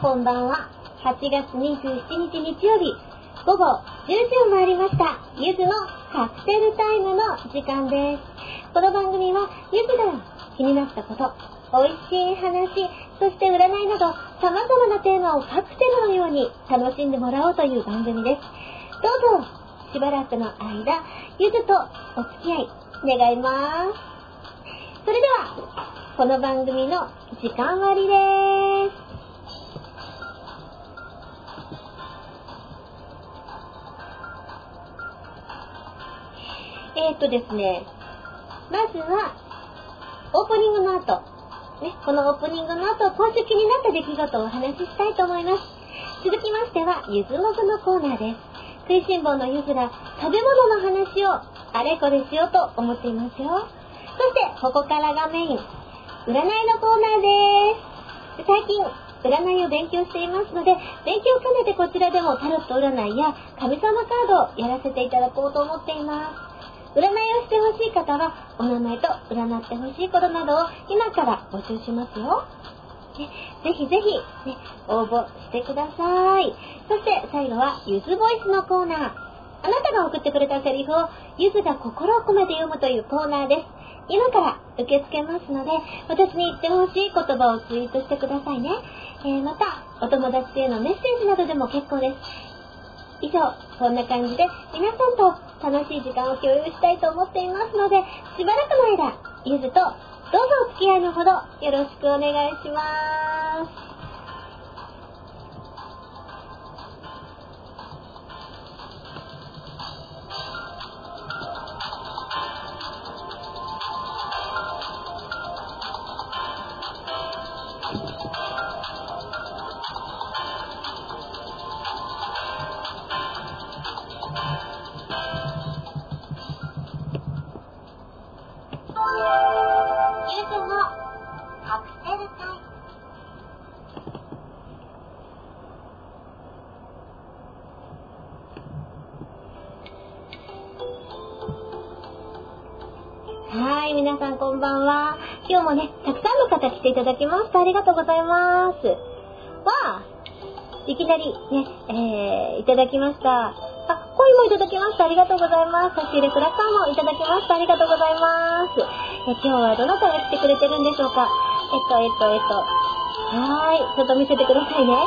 こんばんは。8月27日日曜日、午後10時を回りました。ゆずのカクテルタイムの時間です。この番組はゆずが気になったこと、おいしい話、そして占いなど様々なテーマをカクテルのように楽しんでもらおうという番組です。どうぞしばらくの間、ゆずとお付き合い願います。それではこの番組の時間割です。ですね、まずはオープニングの後、このオープニングの後、今週気になった出来事をお話ししたいと思います。続きましてはゆずもぐのコーナーです。食いしん坊のゆずが食べ物の話をあれこれしようと思っていますよ。そしてここからがメイン、占いのコーナーです。最近占いを勉強していますので、勉強を兼ねてこちらでもタロット占いや神様カードをやらせていただこうと思っています。占いをしてほしい方はお名前と占ってほしいことなどを今から募集しますよ。ぜひぜひ、応募してください。そして最後はゆずボイスのコーナー。あなたが送ってくれたセリフをゆずが心を込めて読むというコーナーです。今から受け付けますので、私に言ってほしい言葉をツイートしてくださいね。またお友達へのメッセージなどでも結構です。以上、こんな感じで皆さんと楽しい時間を共有したいと思っていますので、しばらくの間ゆずとどうぞお付き合いのほどよろしくお願いします。はい、皆さんこんばんは。今日もたくさんの方来ていただきました。ありがとうございます。わあ、いきなりいただきました。あ、声もいただきました。ありがとうございます。差し入れクラッカーもいただきました。ありがとうございます。今日はどなたが来てくれてるんでしょうか。はい、ちょっと見せてくださいね。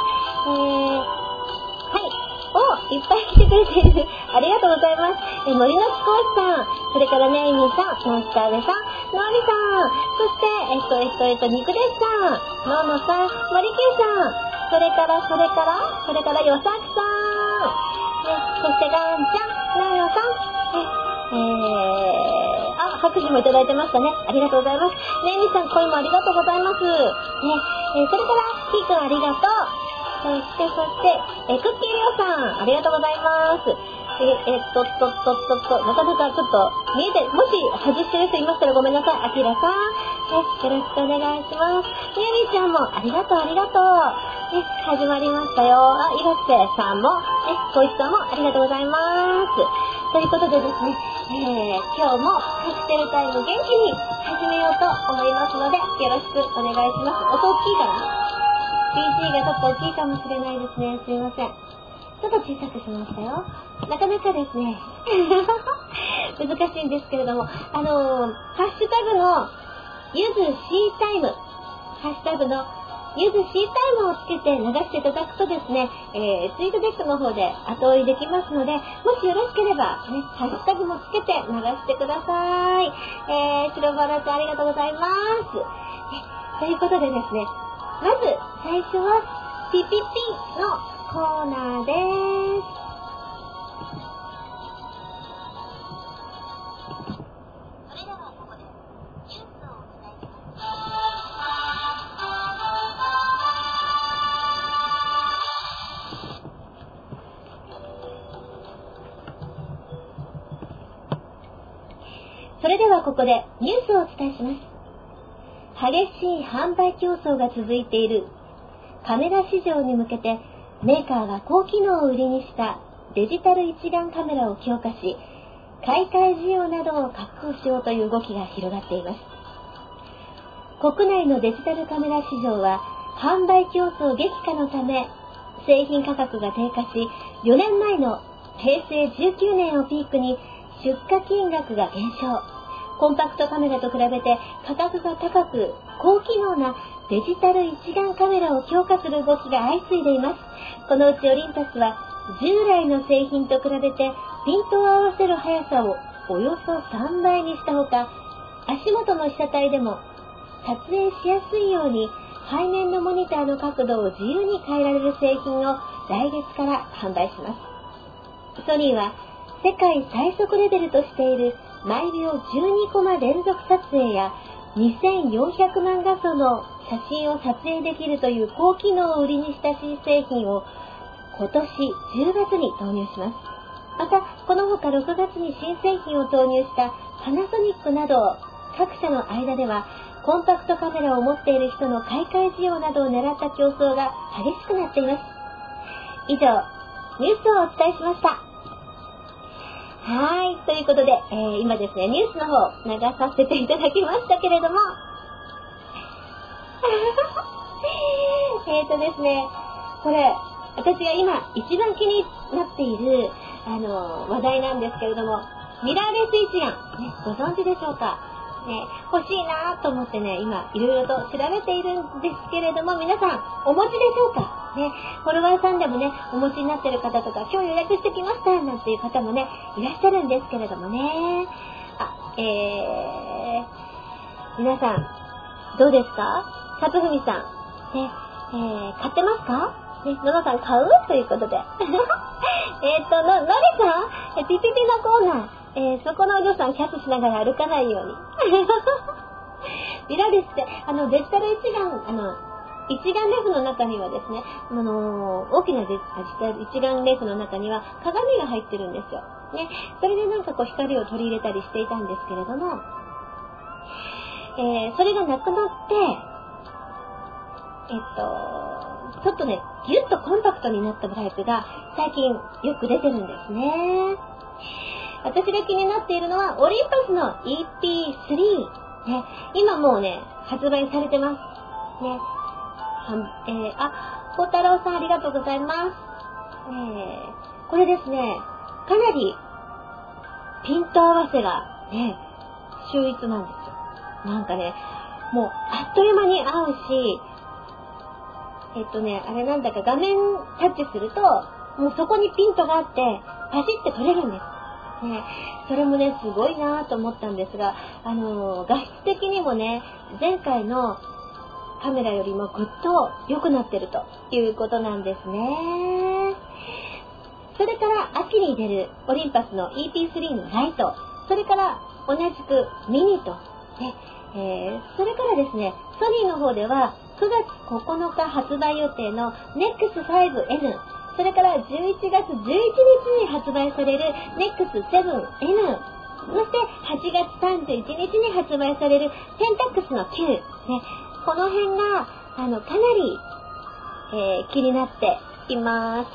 いっぱい来てくれている。ありがとうございます。森の貴公子さん、それからねいみさん、モンスターでさん、のありさん、そして肉弟子さん、ののさん、マリキューさん、それからよさきさん、そしてガンちゃん、なおよさん、拍手もいただいてましたね。ありがとうございます。ねみさん、声もありがとうございます。それからひーくん、ありがとう。そしてクッキーりょうさん、ありがとうございます。なかなかちょっと見えて、もし外してる人いましたらごめんなさい。あきらさん、よろしくお願いします。みゆみちゃんもありがとう。始まりましたよ。あ、いらっしゃいさんも、こいつさんもありがとうございます。ということでですね、今日もカクテルタイム元気に始めようと思いますので、よろしくお願いします。音大きいかな？PC がちょっと大きいかもしれないですね。すいません。ちょっと小さくしましたよ。なかなかですね、難しいんですけれども、ハッシュタグのゆずシータイム、ハッシュタグのゆずシータイムをつけて流していただくとですね、ツイートデックの方で後追いできますので、もしよろしければ、ハッシュタグもつけて流してください。白バラちゃん、ありがとうございます。ということでですね、まず最初はピピピのコーナーです。それではここでニュースをお伝えします。それではここでニュースをお伝えします。激しい販売競争が続いているカメラ市場に向けて、メーカーが高機能を売りにしたデジタル一眼カメラを強化し、買い替え需要などを確保しようという動きが広がっています。国内のデジタルカメラ市場は販売競争激化のため製品価格が低下し、4年前の平成19年をピークに出荷金額が減少。コンパクトカメラと比べて価格が高く、高機能なデジタル一眼カメラを強化する動きが相次いでいます。このうちオリンパスは従来の製品と比べてピントを合わせる速さをおよそ3倍にしたほか、足元の被写体でも撮影しやすいように背面のモニターの角度を自由に変えられる製品を来月から販売します。ソニーは世界最速レベルとしている毎秒12コマ連続撮影や2400万画素の写真を撮影できるという高機能を売りにした新製品を今年10月に投入します。またこのほか6月に新製品を投入したパナソニックなど各社の間ではコンパクトカメラを持っている人の買い替え需要などを狙った競争が激しくなっています。以上、ニュースをお伝えしました。はい、ということで、今ですね、ニュースの方流させていただきましたけれどもですね、これ私が今一番気になっている話題なんですけれども、ミラーレス一眼、ね、ご存知でしょうかね、欲しいなと思ってね、今いろいろと調べているんですけれども、皆さんお持ちでしょうかね。フォロワーさんでもね、お持ちになってる方とか、今日予約してきましたなんていう方もね、いらっしゃるんですけれどもね。皆さんどうですか？さつふみさんね、買ってますかね、ののさん買うということでのりさん、ピピピのコーナー、そこのお嬢さんキャッチしながら歩かないようにミラーレスってデジタル一眼、一眼レフの中にはですね、大きなデジタル一眼レフの中には鏡が入ってるんですよ、ね、それでなんかこう光を取り入れたりしていたんですけれども、それがなくなってちょっとね、ギュッとコンパクトになったタイプが最近よく出てるんですね。私が気になっているのはオリンパスの EP3、ね、今もうね発売されてますね。あ、孝太郎さんありがとうございます、これですね、かなりピント合わせがね秀逸なんですよ。なんかね、もうあっという間に合うし、あれなんだか画面タッチするともうそこにピントがあってパシッて撮れるんですね。それもねすごいなと思ったんですが、画質的にもね前回のカメラよりもぐっと良くなってるということなんですね。それから秋に出るオリンパスの EP3 のライト、それから同じくミニと、ね、それからですね、ソニーの方では9月9日発売予定の NEX5N、それから11月11日に発売される NEX7N、 そして8月31日に発売されるペンタックスの Q、ね、この辺がかなり、気になっています。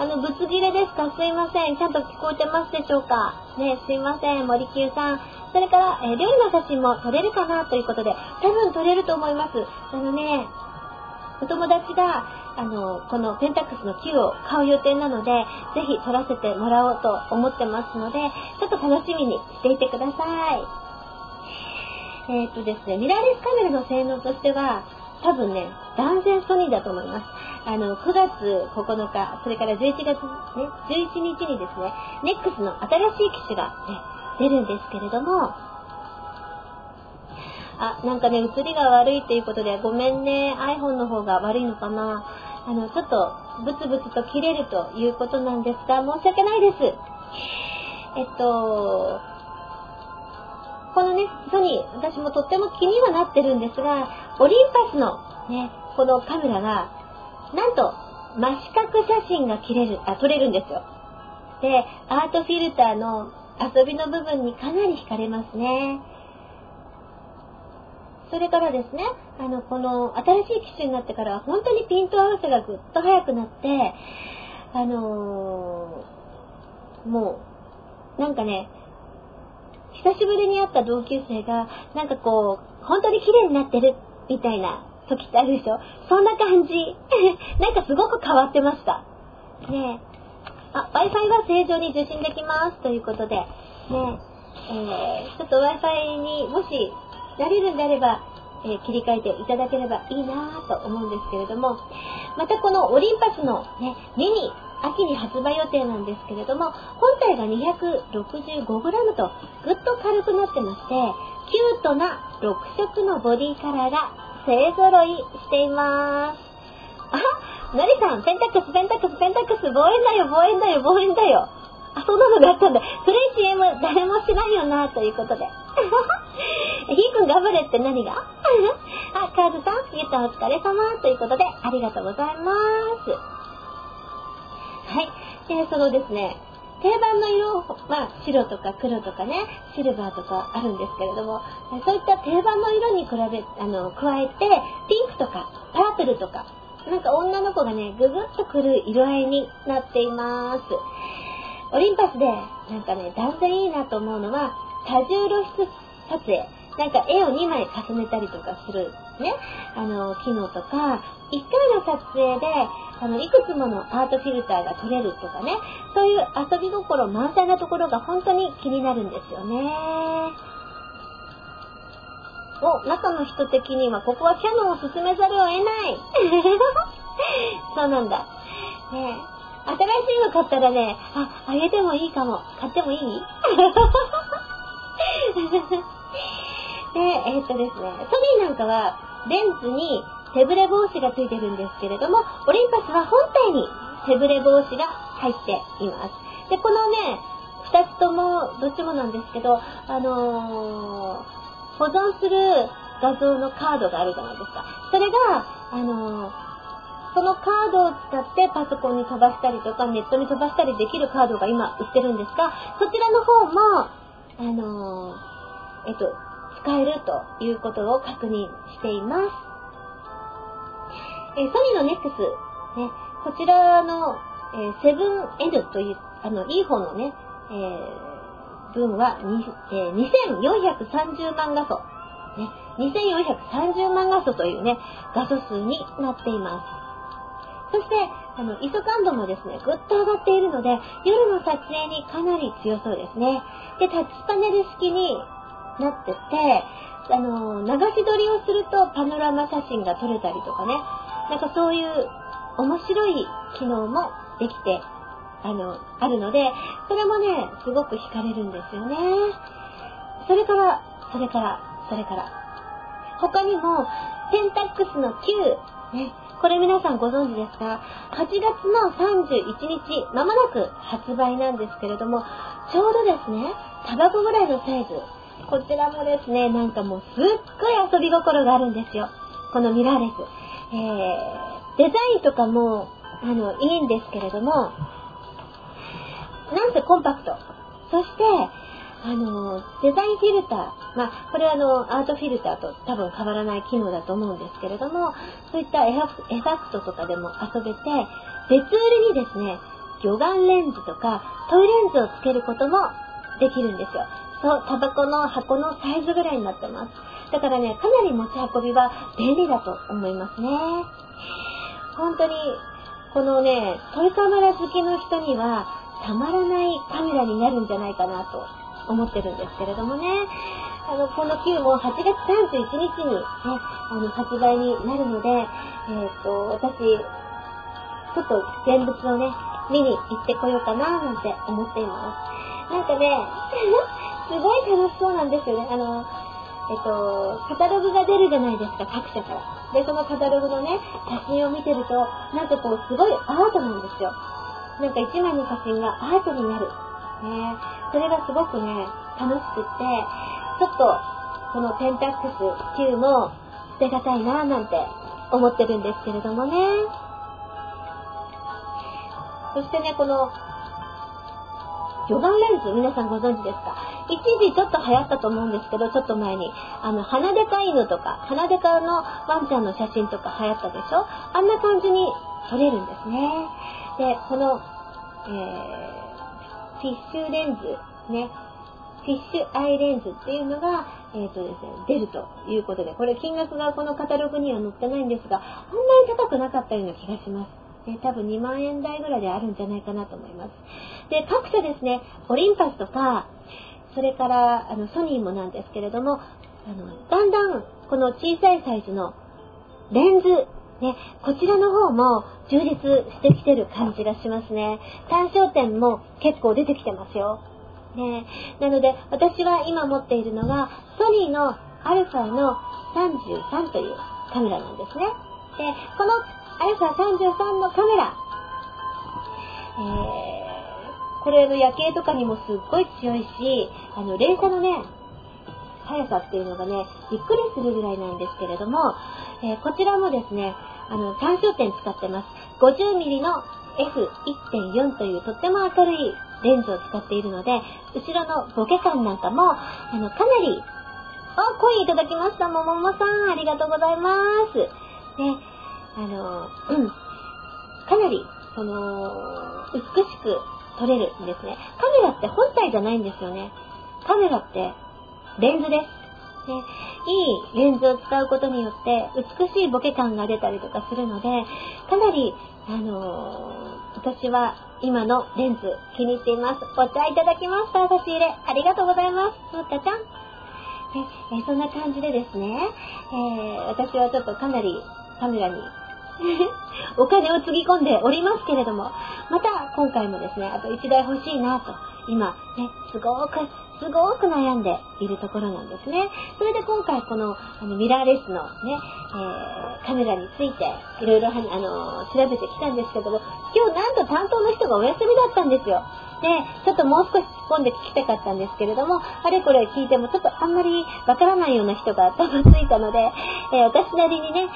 ぶつ切れですか？すいません。ちゃんと聞こえてますでしょうかね、すいません、森久さん。それから、料理の写真も撮れるかなということで、多分撮れると思います。ね、お友達がこのペンタックスの Q を買う予定なので、ぜひ撮らせてもらおうと思ってますので、ちょっと楽しみにしていてください。ですね、ミラーレスカメラの性能としては多分ね断然ソニーだと思います。9月9日、それから11月、ね、11日にですね NEX の新しい機種が、ね、出るんですけれども、なんかね、映りが悪いということで、ごめんね、iPhone の方が悪いのかな。ちょっと、ブツブツと切れるということなんですが、申し訳ないです。このね、ソニー、私もとっても気にはなってるんですが、オリンパスのね、このカメラが、なんと、真四角写真が撮れるんですよ。で、アートフィルターの遊びの部分にかなり惹かれますね。それからですね、この新しい機種になってからは本当にピント合わせがぐっと速くなって、もう、なんかね、久しぶりに会った同級生が、なんかこう、本当に綺麗になってるみたいな時ってあるでしょ。そんな感じなんかすごく変わってましたね。あ、 Wi-Fi は正常に受信できますということでね、ちょっと Wi-Fi にもし慣れるんであれば、切り替えていただければいいなと思うんですけれども、またこのオリンパスのねミニ秋に発売予定なんですけれども、本体が 265g とぐっと軽くなってまして、キュートな6色のボディカラーが勢ぞろいしています。あ、のりさん、ペンタックス望遠だよ。あ、そんなのがあったんだ。それ CM 誰も知らんよなということでひーくん頑張れって何があ、カーズさん、ゆったんお疲れ様ということでありがとうございます。はい、でそのですね、定番の色、まあ、白とか黒とかね、シルバーとかあるんですけれども、そういった定番の色に加えて、ピンクとかパープルとか、なんか女の子がね、ググッとくる色合いになっています。オリンパスで、なんかね、断然いいなと思うのは、多重露出撮影。なんか絵を2枚重ねたりとかするね、機能とか、1回の撮影で、いくつものアートフィルターが取れるとかね、そういう遊び心満載なところが本当に気になるんですよね。お、中の人的にはここはキャノンを進めざるを得ないそうなんだ。ねえ、新しいの買ったらね、あげてもいいかも。買ってもいいで、ですね、ソニーなんかはレンズに手ブレ防止がついてるんですけれども、オリンパスは本体に手ブレ防止が入っています。で、このね、2つともどっちもなんですけど、保存する画像のカードがあるじゃないですか。それが、そのカードを使ってパソコンに飛ばしたりとか、ネットに飛ばしたりできるカードが今売ってるんですが、そちらの方も使えるということを確認しています。ソニーの NEX、ね、こちらの、7N といういい方のね、分は2430万画素、ね、2430万画素というね、画素数になっています。そしてISO 感度もですね、ぐっと上がっているので、夜の撮影にかなり強そうですね。で、タッチパネル式になってて、流し撮りをするとパノラマ写真が撮れたりとかね、なんかそういう面白い機能もできて、あるので、それもね、すごく惹かれるんですよね。それから、他にも、ペンタックスの Q、ね、これ皆さんご存知ですか？ 8 月の31日、まもなく発売なんですけれども、ちょうどですね、タバコぐらいのサイズ、こちらもですね、なんかもうすっごい遊び心があるんですよ。このミラーレス。デザインとかも、いいんですけれども、なんせコンパクト。そして、デザインフィルター。まあ、これはアートフィルターと多分変わらない機能だと思うんですけれども、そういったエファクトとかでも遊べて、別売りにですね、魚眼レンズとかトイレンズをつけることもできるんですよ。そう、タバコの箱のサイズぐらいになってます。だからね、かなり持ち運びは便利だと思いますね。本当に、このね、トイカメラ好きの人にはたまらないカメラになるんじゃないかなと思ってるんですけれどもね。この Q も8月31日に、ね、発売になるので、私、ちょっと現物をね、見に行ってこようかな、なんて思っています。なんかね、すごい楽しそうなんですよね。カタログが出るじゃないですか、各社から。で、そのカタログのね、写真を見てると、なんかこう、すごいアートなんですよ。なんか一枚の写真がアートになる。ね、それがすごくね、楽しくって、ちょっと、このペンタックス Q も捨てがたいな、なんて思ってるんですけれどもね。そしてね、この、魚眼レンズ、皆さんご存知ですか？一時ちょっと流行ったと思うんですけど、ちょっと前に、鼻でか犬とか、鼻でかのワンちゃんの写真とか流行ったでしょ？あんな感じに撮れるんですね。で、この、フィッシュレンズ、ね、フィッシュアイレンズっていうのが、出るということで、これ金額がこのカタログには載ってないんですが、あんまり高くなかったような気がします。多分2万円台ぐらいであるんじゃないかなと思います。で、各社ですね、オリンパスとか、それからソニーもなんですけれども、だんだんこの小さいサイズのレンズ、ね、こちらの方も充実してきてる感じがしますね。単焦点も結構出てきてますよ。ね、なので、私は今持っているのが、ソニーの α の33というカメラなんですね。で、このα33 のカメラ、これの夜景とかにもすっごい強いし、連射のね、速さっていうのがね、びっくりするぐらいなんですけれども、こちらもですね、単焦点使ってます。50mm の F1.4 というとっても明るいレンズを使っているので、後ろのボケ感なんかも、かなり、コインいただきました。もももさん、ありがとうございます。ね、かなり、美しく撮れるんですね。カメラって本体じゃないんですよね。カメラってレンズです。ね、いいレンズを使うことによって美しいボケ感が出たりとかするので、かなり、私は今のレンズ気に入っています。お茶いただきました。差し入れ。ありがとうございます。のったちゃん。そんな感じでですね、私はちょっとかなりカメラにお金をつぎ込んでおりますけれども、また今回もですね、あと1台欲しいなと、今ね、すごく悩んでいるところなんですね。それで今回このミラーレスのね、カメラについていろいろ調べてきたんですけども、今日なんと担当の人がお休みだったんですよ。で、ちょっともう少し突っ込んで聞きたかったんですけれども、あれこれ聞いてもちょっとあんまりわからないような人が多分ついたので、私なりにね、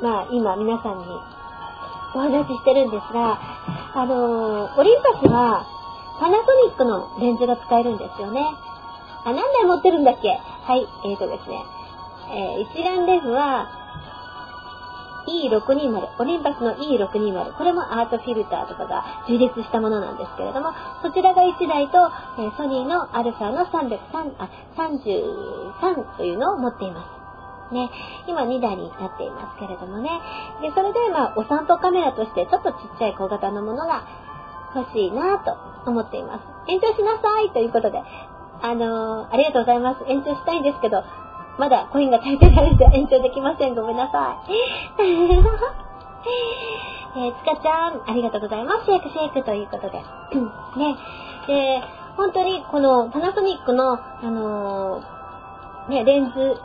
まあ今皆さんにお話ししてるんですが、オリンパスはパナソニックのレンズが使えるんですよね。あ、何台持ってるんだっけ？はい、ですね、一眼レフは E620、オリンパスの E620、これもアートフィルターとかが充実したものなんですけれども、そちらが1台と、ソニーの α の33というのを持っています。ね、今2台になっていますけれどもね。で、それでまあお散歩カメラとしてちょっとちっちゃい小型のものが欲しいなと思っています。延長しなさいということで、ありがとうございます。延長したいんですけど、まだコインが足りてないので延長できません。ごめんなさい。つかちゃん、ありがとうございます。シェイクシェイクということでね。で、本当にこのパナソニックのね、レンズ、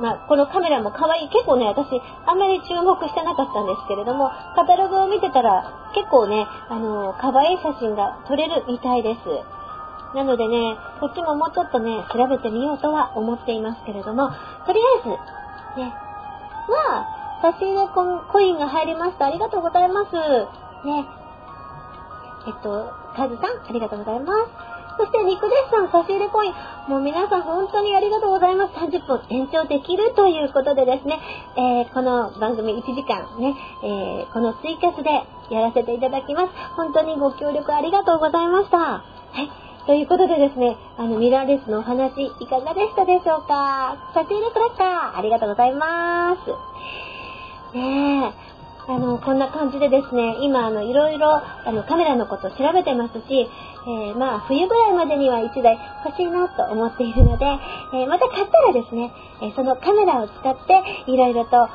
まあ、このカメラも可愛い。結構ね、私、あんまり注目してなかったんですけれども、カタログを見てたら、結構ね、可愛い写真が撮れるみたいです。なのでね、こっちももうちょっとね、調べてみようとは思っていますけれども、とりあえず、ね、まあ、写真のコインが入りました。ありがとうございます。ね。カズさん、ありがとうございます。そして肉弟子さん、差し入れコイン、もう皆さん本当にありがとうございます。30分延長できるということでですね、この番組1時間ね、このツイキャスでやらせていただきます。本当にご協力ありがとうございました。はい、ということでですね、ミラーレスのお話いかがでしたでしょうか。差し入れクラッカー、ありがとうございます。ねえ。こんな感じでですね、今、いろいろ、カメラのことを調べてますし、まあ、冬ぐらいまでには1台欲しいなと思っているので、また買ったらですね、そのカメラを使って、いろいろと、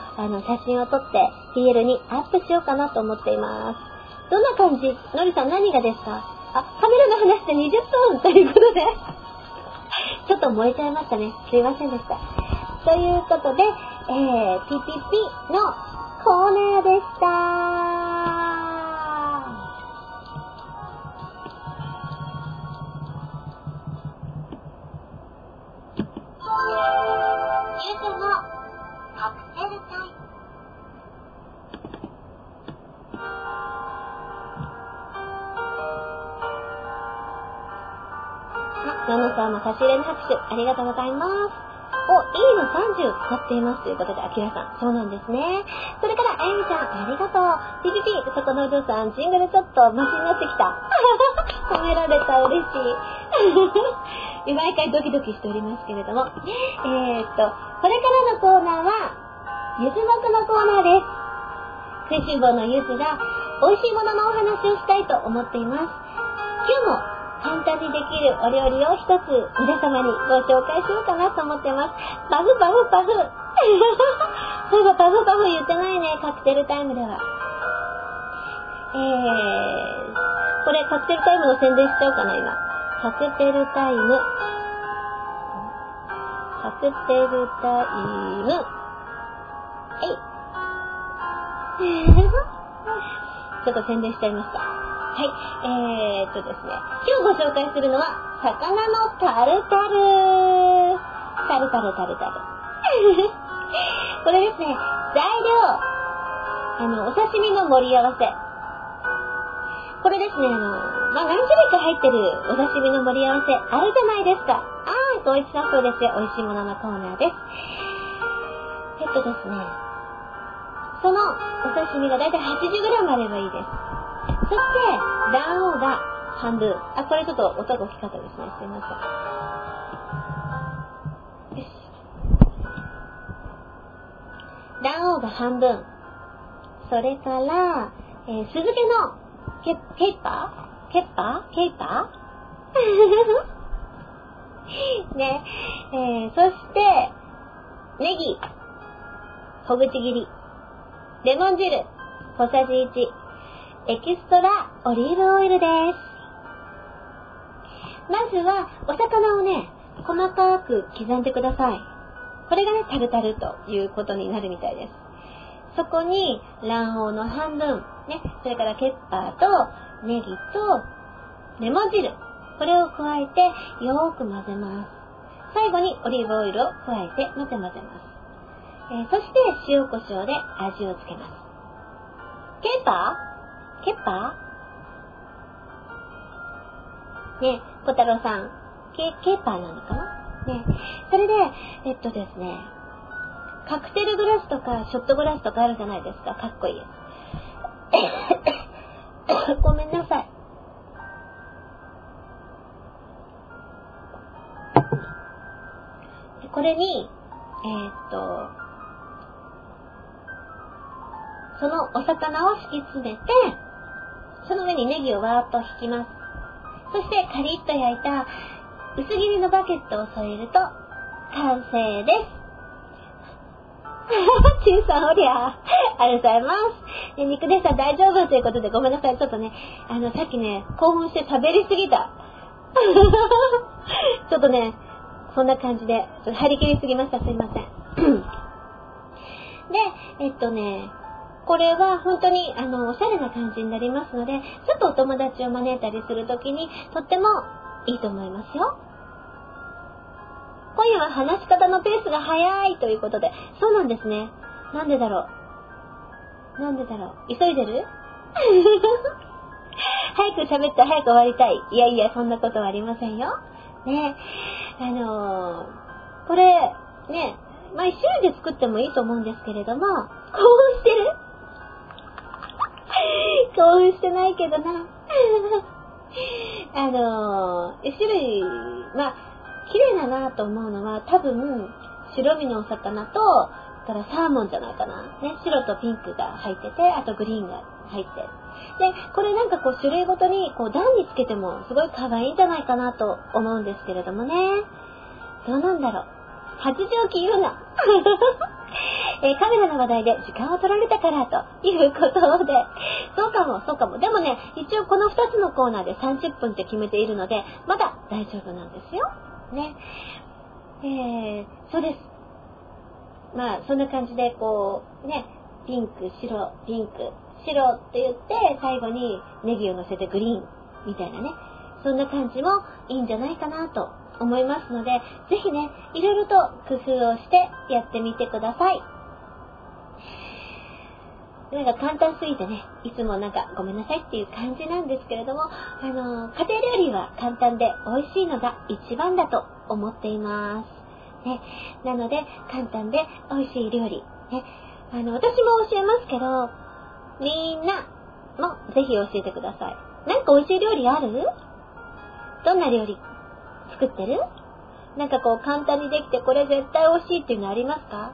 写真を撮って、PL にアップしようかなと思っています。どんな感じ？のりさん、何がですか？あ、カメラの話で20分ということで、ちょっと燃えちゃいましたね。すいませんでした。ということで、PPP のコーナーでした。ゆずのカプセルタイム。ののさんも差し入れの拍手ありがとうございます。E の30使っていますということで、あきらさん、そうなんですね。それから、あやみちゃん、ありがとう。PPP、そこのお嬢さん、ジングルちょっとマシになってきた。褒められた、嬉しい。毎回ドキドキしておりますけれども、これからのコーナーはゆずもくのコーナーです。食いしん坊のゆずが美味しいもののお話をしたいと思っています。今日も簡単にできるお料理を一つ皆様にご紹介しようかなと思ってます。パフパフパフそういえばパフパフ言ってないね。カクテルタイムではこれカクテルタイムの宣伝しちゃおうかな。今カクテルタイムはいちょっと宣伝しちゃいました。はい、ですね、今日ご紹介するのは魚のタルタルこれですね、材料お刺身の盛り合わせ。これですね、何種類か入ってるお刺身の盛り合わせあるじゃないですか。あー、美味しそうですよ。美味しいもののコーナーです。ですね、そのお刺身がだいたい 80g あればいいです。そして卵黄が半分。あ、これちょっと音が大きかったですね、すいません。よし、卵黄が半分。それから、酢漬けのケッパーね、そしてネギ小口切り、レモン汁小さじ1、エキストラオリーブオイルです。まずはお魚をね、細かく刻んでください。これがね、タルタルということになるみたいです。そこに卵黄の半分ね、それからケッパーとネギとレモン汁、これを加えてよーく混ぜます。最後にオリーブオイルを加えて混ぜます。そして塩コショウで味をつけます。ケーパーね、小太郎さんケーパーなのかなね。それでですね、カクテルグラスとかショットグラスとかあるじゃないですか。かっこいいやつごめんなさい。これにそのお魚を敷き詰めて、その上にネギをわーっと引きます。そしてカリッと焼いた薄切りのバゲットを添えると完成です。ちんさん、おりゃありがとうございます。で、肉でした、大丈夫ということで、ごめんなさい。ちょっとね、さっきね、興奮して食べりすぎたちょっとね、そんな感じで張り切りすぎました、すいませんで、これは本当におしゃれな感じになりますので、ちょっとお友達を招いたりするときにとってもいいと思いますよ。今夜は話し方のペースが早いということで、そうなんですね。なんでだろう、急いでる早く喋って早く終わりたい。いやいや、そんなことはありませんよね。これね、毎週で作ってもいいと思うんですけれども、興奮してないけどな一種類、綺麗だなと思うのは、多分白身のお魚と、だからサーモンじゃないかな、ね、白とピンクが入ってて、あとグリーンが入って、でこれ種類ごとに段につけてもすごい可愛いんじゃないかなと思うんですけれどもね。どうなんだろう、恥を切るなカメラの話題で時間を取られたからということで、そうかも。でもね、一応この2つのコーナーで30分って決めているので、まだ大丈夫なんですよね。そうです。そんな感じでね、ピンク白って言って、最後にネギを乗せてグリーンみたいなね、そんな感じもいいんじゃないかなと思いますので、ぜひね、いろいろと工夫をしてやってみてください。簡単すぎてね、いつもごめんなさいっていう感じなんですけれども、家庭料理は簡単で美味しいのが一番だと思っています、ね、なので簡単で美味しい料理、ね、私も教えますけど、みんなもぜひ教えてください。美味しい料理ある？どんな料理作ってる？なんかこう簡単にできてこれ絶対美味しいっていうのありますか？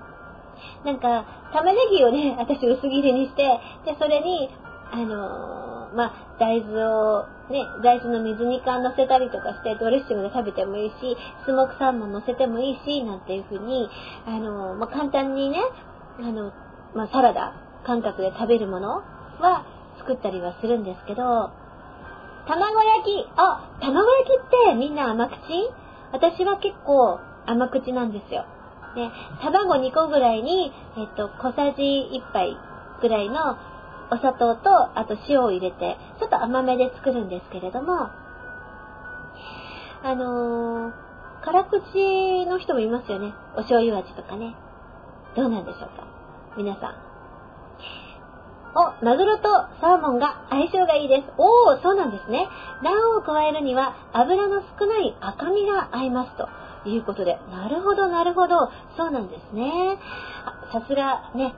なんか玉ねぎをね、私薄切りにして、でそれに大豆をね、大豆の水煮缶乗せたりとかしてドレッシングで食べてもいいし、スモークサーモン乗せてもいいし、なんていう風に簡単にね、サラダ感覚で食べるものは作ったりはするんですけど、卵焼きってみんな甘口？私は結構甘口なんですよ。ね、卵2個ぐらいに、小さじ1杯ぐらいのお砂糖と、あと塩を入れて、ちょっと甘めで作るんですけれども、辛口の人もいますよね。お醤油味とかね。どうなんでしょうか、皆さん。マグロとサーモンが相性がいいです。おー、そうなんですね。卵黄を加えるには油の少ない赤身が合いますということで、なるほどなるほど、そうなんですね。さすがね、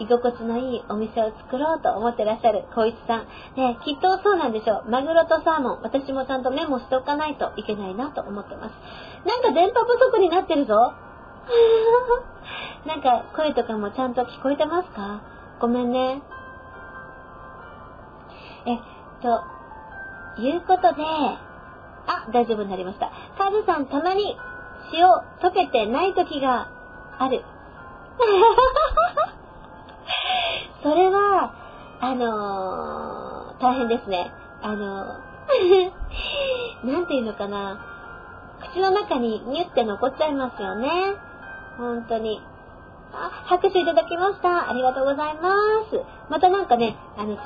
居心地のいいお店を作ろうと思ってらっしゃる小一さん、ね、きっとそうなんでしょう。マグロとサーモン、私もちゃんとメモしておかないといけないなと思ってます。なんか電波不足になってるぞなんか声とかもちゃんと聞こえてますか？ごめんね。ということで、大丈夫になりました。カズさん、たまに塩溶けてない時があるそれは大変ですね。なんていうのかな、口の中にニュって残っちゃいますよね、本当に。拍手いただきました、ありがとうございます。またなんかね、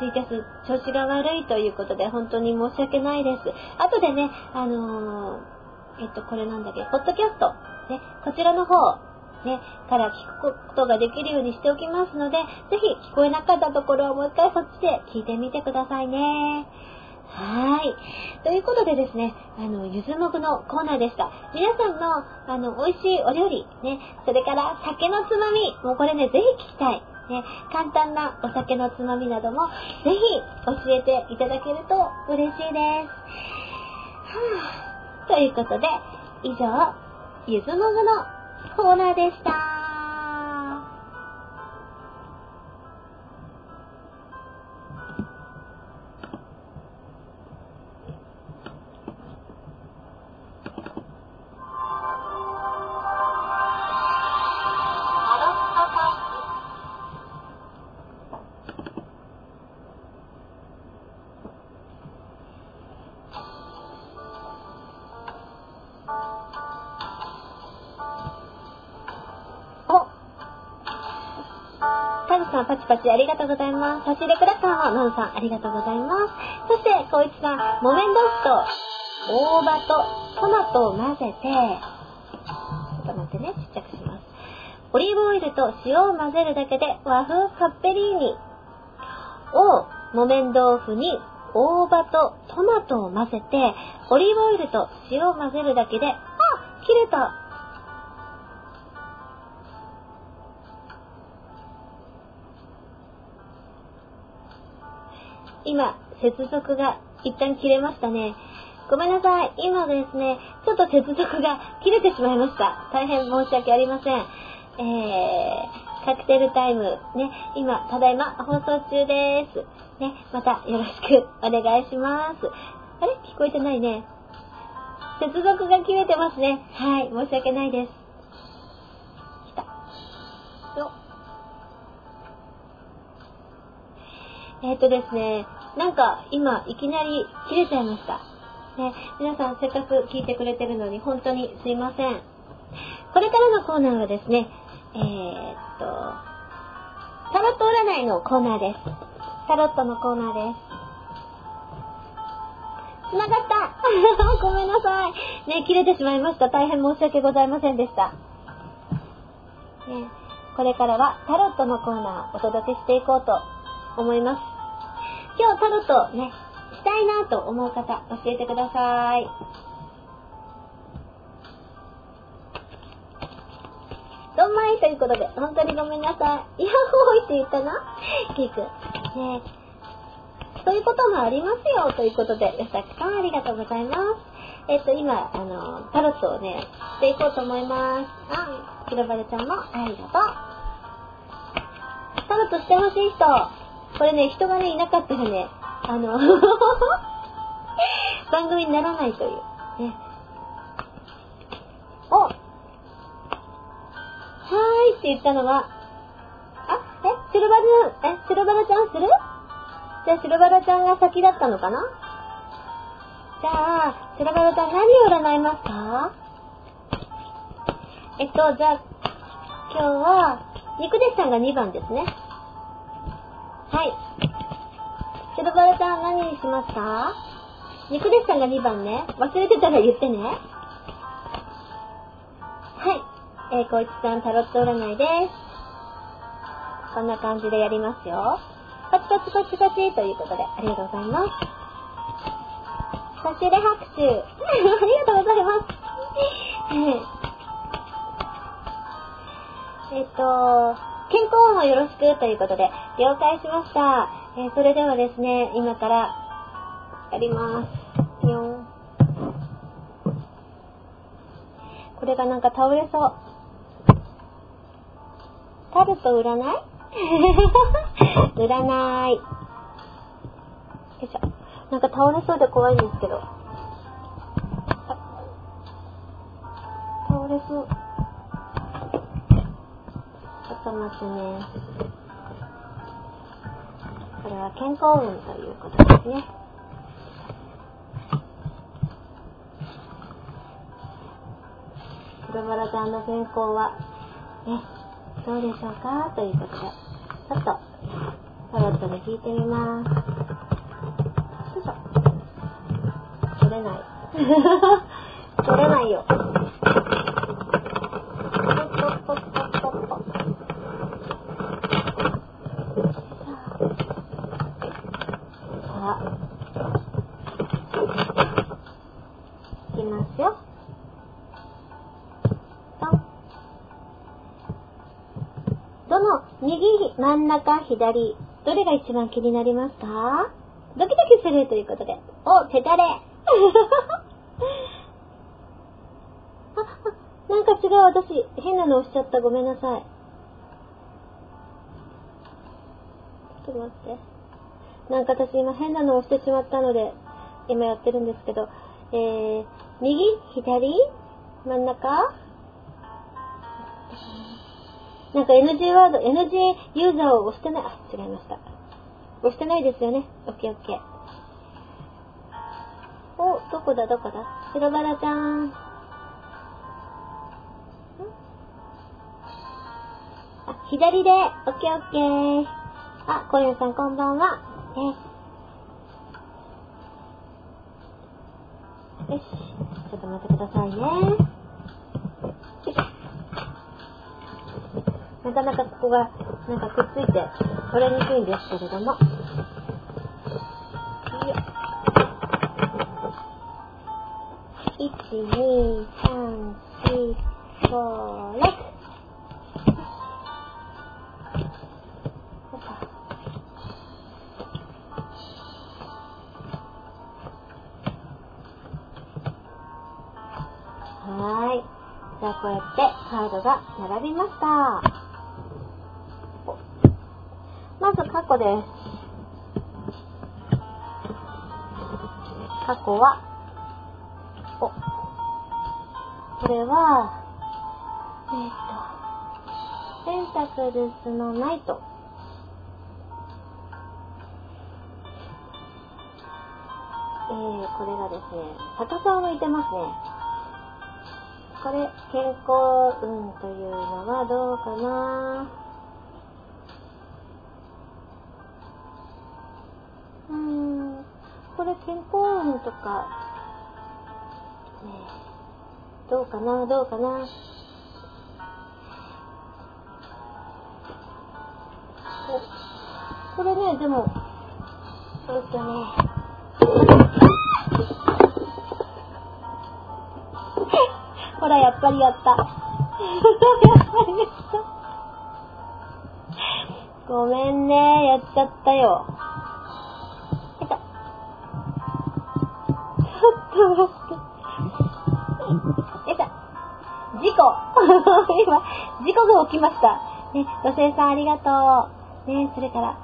ツイキャス調子が悪いということで本当に申し訳ないです。後でね、これなんだっけ、ポッドキャスト、ね、こちらの方、ね、から聞くことができるようにしておきますので、ぜひ聞こえなかったところをもう一回そっちで聞いてみてくださいね。はい、ということでですね、ゆずもぐのコーナーでした。皆さんの美味しいお料理ね、それから酒のつまみ、もうこれね、ぜひ聞きたいね、簡単なお酒のつまみなどもぜひ教えていただけると嬉しいです。ということで、以上ゆずもぐのコーナーでした。パチパチありがとうございます。差し入れクラッカーもノンさんありがとうございます。そしてこいつさん、木綿豆腐と大葉とトマトを混ぜて、ちょっと待ってね、ちっちゃくします。オリーブオイルと塩を混ぜるだけで和風カッペリーニを木綿豆腐に大葉とトマトを混ぜて、オリーブオイルと塩を混ぜるだけで、切れた。今、接続が一旦切れましたね。ごめんなさい。今ですね、ちょっと接続が切れてしまいました。大変申し訳ありません。カクテルタイム、ね、今、ただいま放送中です。ね、またよろしくお願いします。あれ？聞こえてないね。接続が切れてますね。はい、申し訳ないです。来た。よっ。ですね、なんか今いきなり切れちゃいました、ね、皆さんせっかく聞いてくれてるのに本当にすいません。これからのコーナーはですね、タロット占いのコーナーです。タロットのコーナーです。繋がったごめんなさいね、切れてしまいました。大変申し訳ございませんでした、ね、これからはタロットのコーナーお届けしていこうと思います。今日タロットね、したいなと思う方教えてください。どんまいということで、本当にごめんなさい。ヤッホーイって言ったな、キーくんね。スそういうこともありますよということで、吉崎さんありがとうございます。今タロットをねしていこうと思います。あ、ひろばるちゃんもありがとう。タロットしてほしい人、これね、人がねいなかったらね番組にならないというね。お、はーいって言ったのは、白バラちゃんする？じゃあ白バラちゃんが先だったのかな。じゃあ白バラちゃん何を占いますか？じゃあ今日は肉弟子さんが2番ですね。はい。白バラちゃん何にしますか？肉弟子さんが2番ね。忘れてたら言ってね。はい。こういちさんタロット占いです。こんな感じでやりますよ。パチパチパチパチということで、ありがとうございます。差し入れ拍手ありがとうございます。健康もよろしくということで、了解しました。それではですね、今からやります。にょん。これがなんか倒れそう。タロット占い占い。よいしょ。なんか倒れそうで怖いんですけど。倒れそう。ちょっと待ってね。これは健康運ということですね。黒バラちゃんの健康は、ね。どうでしょうかということで、ちょっとタロットで引いてみます。よいしょ。取れない取れないよ。ポッポッポッポッポッポッ。さあ、いきますよ。右、真ん中、左、どれが一番気になりますか？ドキドキするということで、お、手だれあ、なんか違う、私、変なの押しちゃった、ごめんなさい。ちょっと待って。なんか私、今変なの押してしまったので、今やってるんですけど、右、左、真ん中、なんか NG ワード、NG ユーザーを押してない、あ、違いました。押してないですよね。オッケーオッケー。お、どこだどこだ。白バラちゃん。ん？あ、左で、オッケーオッケー。あ、コウヤさんこんばんは。よし、ちょっと待ってくださいね。なかなかここがなんかくっついて取れにくいんですけれども、1、2、3、4、5、6。はい、じゃあこうやってカードが並びました。まず過去です。過去は、お、これは、ペンタクルスのナイト。これがですね、逆さを向いてますね。これ、健康運というのはどうかな。これ健康運とか、ね、どうかなどうかな。お、これね、でもほら、やっぱりやったごめんね、やっちゃったよ。出た。事故今、事故が起きました。ね、女性さんありがとう。ね、それから、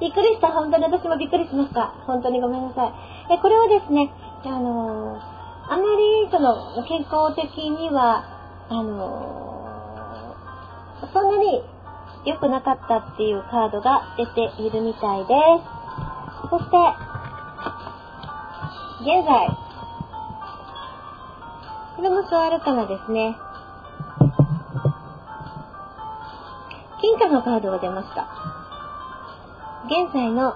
びっくりした。本当に私もびっくりしました。本当にごめんなさい。これはですね、あまりその健康的にはそんなに良くなかったっていうカードが出ているみたいです。そして現在これもスワルカナですね。金貨のカードが出ました。現在の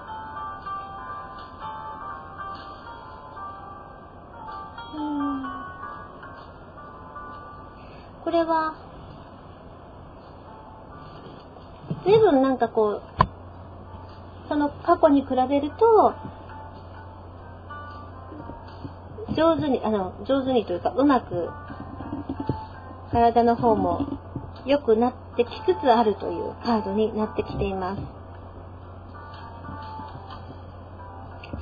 これは随分なんかこうその過去に比べると上手にというかうまく体の方も良くなってきつつあるというカードになってきています。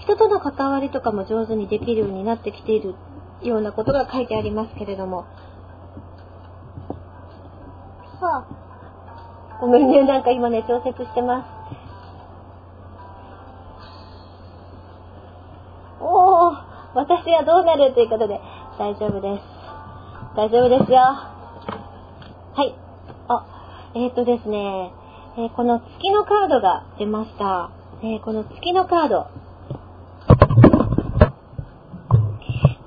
人との関わりとかも上手にできるようになってきているようなことが書いてありますけれども、はあ、ごめんね、なんか今ね調節してます。おお、私はどうなるということで大丈夫です、大丈夫ですよ。はい、ですね、この月のカードが出ました、この月のカード、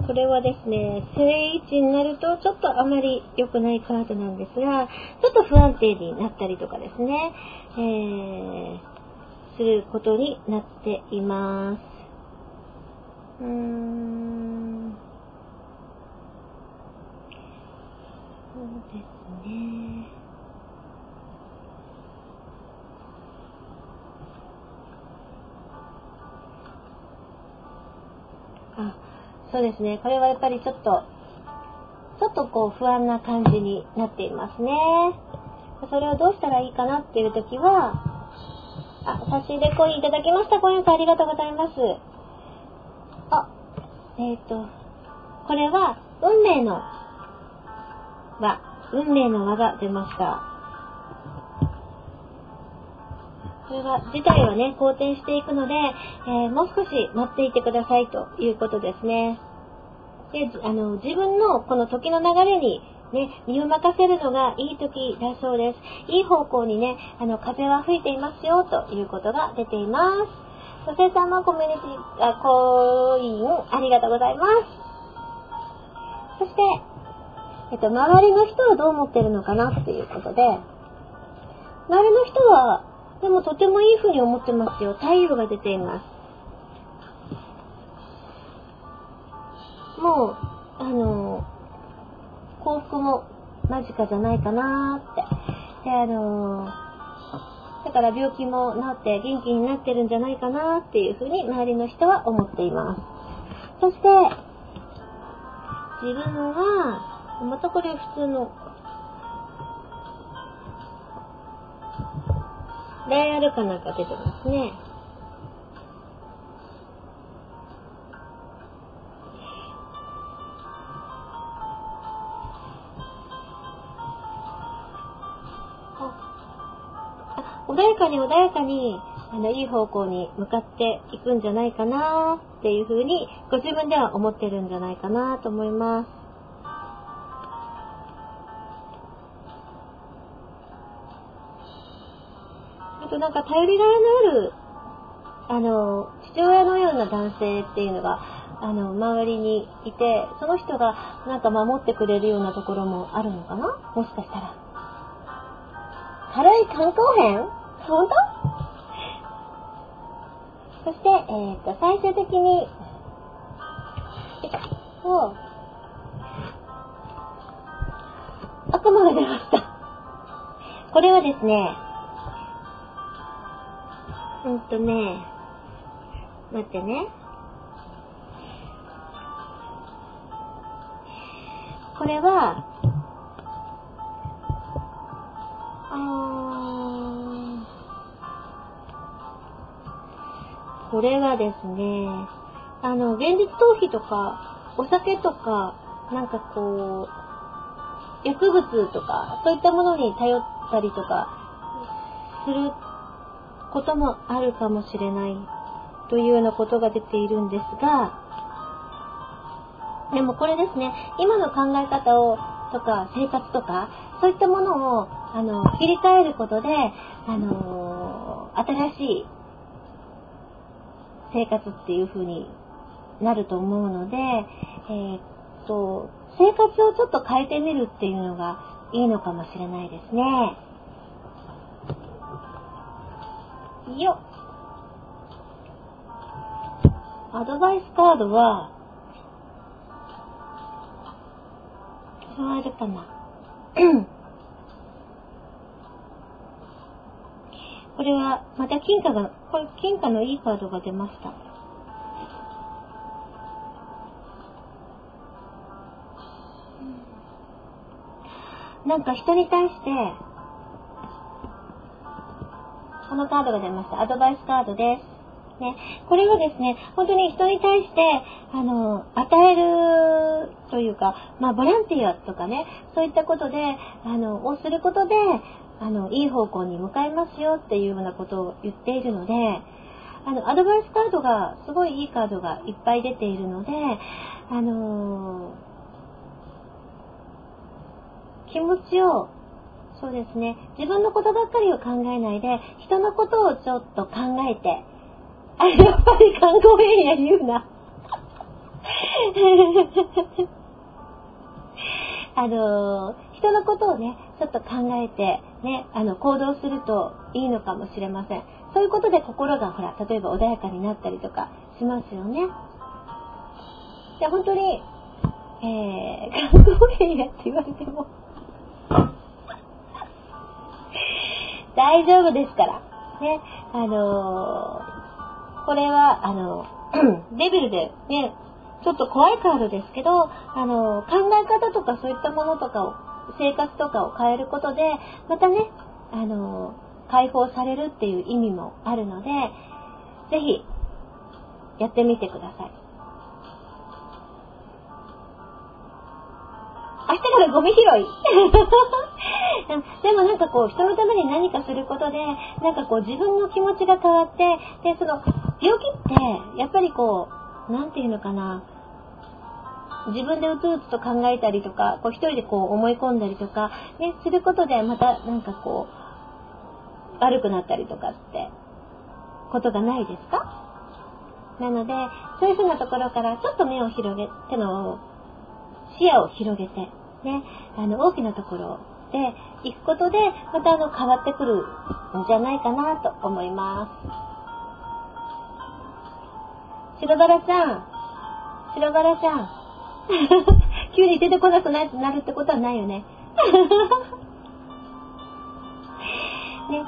これはですね、正位置になるとちょっとあまり良くないカードなんですが、ちょっと不安定になったりとかですね、することになっています。そうですね。そうですね、これはやっぱりちょっとこう不安な感じになっていますね。それをどうしたらいいかなっていう時は、差し入れコインいただきました。ご縁さんありがとうございます。これは運命の輪が出ました。これは事態はね、好転していくので、もう少し待っていてくださいということですね。で、自分のこの時の流れに、ね、身を任せるのがいい時だそうです。いい方向にね、風は吹いていますよということが出ています。女性さんもコミュニティコインありがとうございます。そして、周りの人はどう思ってるのかなっていうことで、周りの人はでもとてもいい風に思ってますよ。太陽が出ています。もう、幸福も間近じゃないかなーって。で、だから病気も治って元気になってるんじゃないかなっていう風に周りの人は思っています。そして、自分は、またこれ普通の、レイアルカナが出てますね。穏やかにいい方向に向かっていくんじゃないかなっていうふうにご自分では思ってるんじゃないかなと思います。なんか頼りがいのある父親のような男性っていうのが周りにいて、その人がなんか守ってくれるようなところもあるのかな、もしかしたら。軽い観光編本当。そして、最終的に悪魔が出ました。これはですね、待ってね。これは、これはですね、現実逃避とかお酒とかなんかこう薬物とかそういったものに頼ったりとかすることもあるかもしれないというようなことが出ているんですが、でもこれですね、今の考え方をとか生活とかそういったものを切り替えることで、新しい生活っていう風になると思うので、生活をちょっと変えてみるっていうのがいいのかもしれないですね。よっ。アドバイスカードは触るかな。これはまた金貨が、これ金貨のいいカードが出ました。なんか人に対してこのカードが出ました。アドバイスカードです。ね、これはですね、本当に人に対して与えるというか、まあボランティアとかね、そういったことでをすることで。いい方向に向かいますよっていうようなことを言っているので、アドバイスカードがすごいいいカードがいっぱい出ているので、気持ちを、そうですね、自分のことばっかりを考えないで、人のことをちょっと考えて、あ、やっぱり観光エリア言うな。人のことをね、ちょっと考えて、ね、行動するといいのかもしれません。そういうことで心が、ほら、例えば穏やかになったりとかしますよね。じゃあ本当に、観光エリアって言われても、大丈夫ですから。ね、これは、デビルでね、ちょっと怖いカードですけど、考え方とかそういったものとかを、生活とかを変えることで、またね、解放されるっていう意味もあるので、ぜひ、やってみてください。明日からゴミ拾いでもなんかこう、人のために何かすることで、なんかこう、自分の気持ちが変わって、で、その、病気って、やっぱりこう、なんていうのかな、自分でうつうつと考えたりとか、こう一人でこう思い込んだりとか、ね、することでまたなんかこう、悪くなったりとかって、ことがないですか？なので、そういうふうなところからちょっと目を広げ、視野を広げて、ね、大きなところで行くことで、また変わってくるんじゃないかなと思います。白バラちゃん。急に出てこなくなるってことはないよね。ね、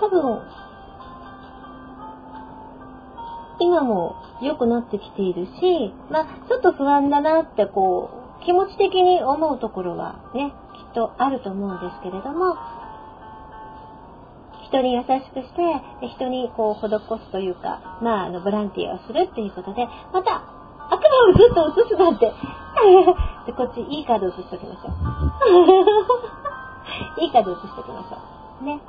多分、今も良くなってきているし、まあ、ちょっと不安だなってこう、気持ち的に思うところはね、きっとあると思うんですけれども、人に優しくして、人にこう施すというか、まあ、ボランティアをするっていうことで、また、悪魔をずっと映すなんて。で、こっち、いいカード映しときましょう。いいカード映しときましょう。ね。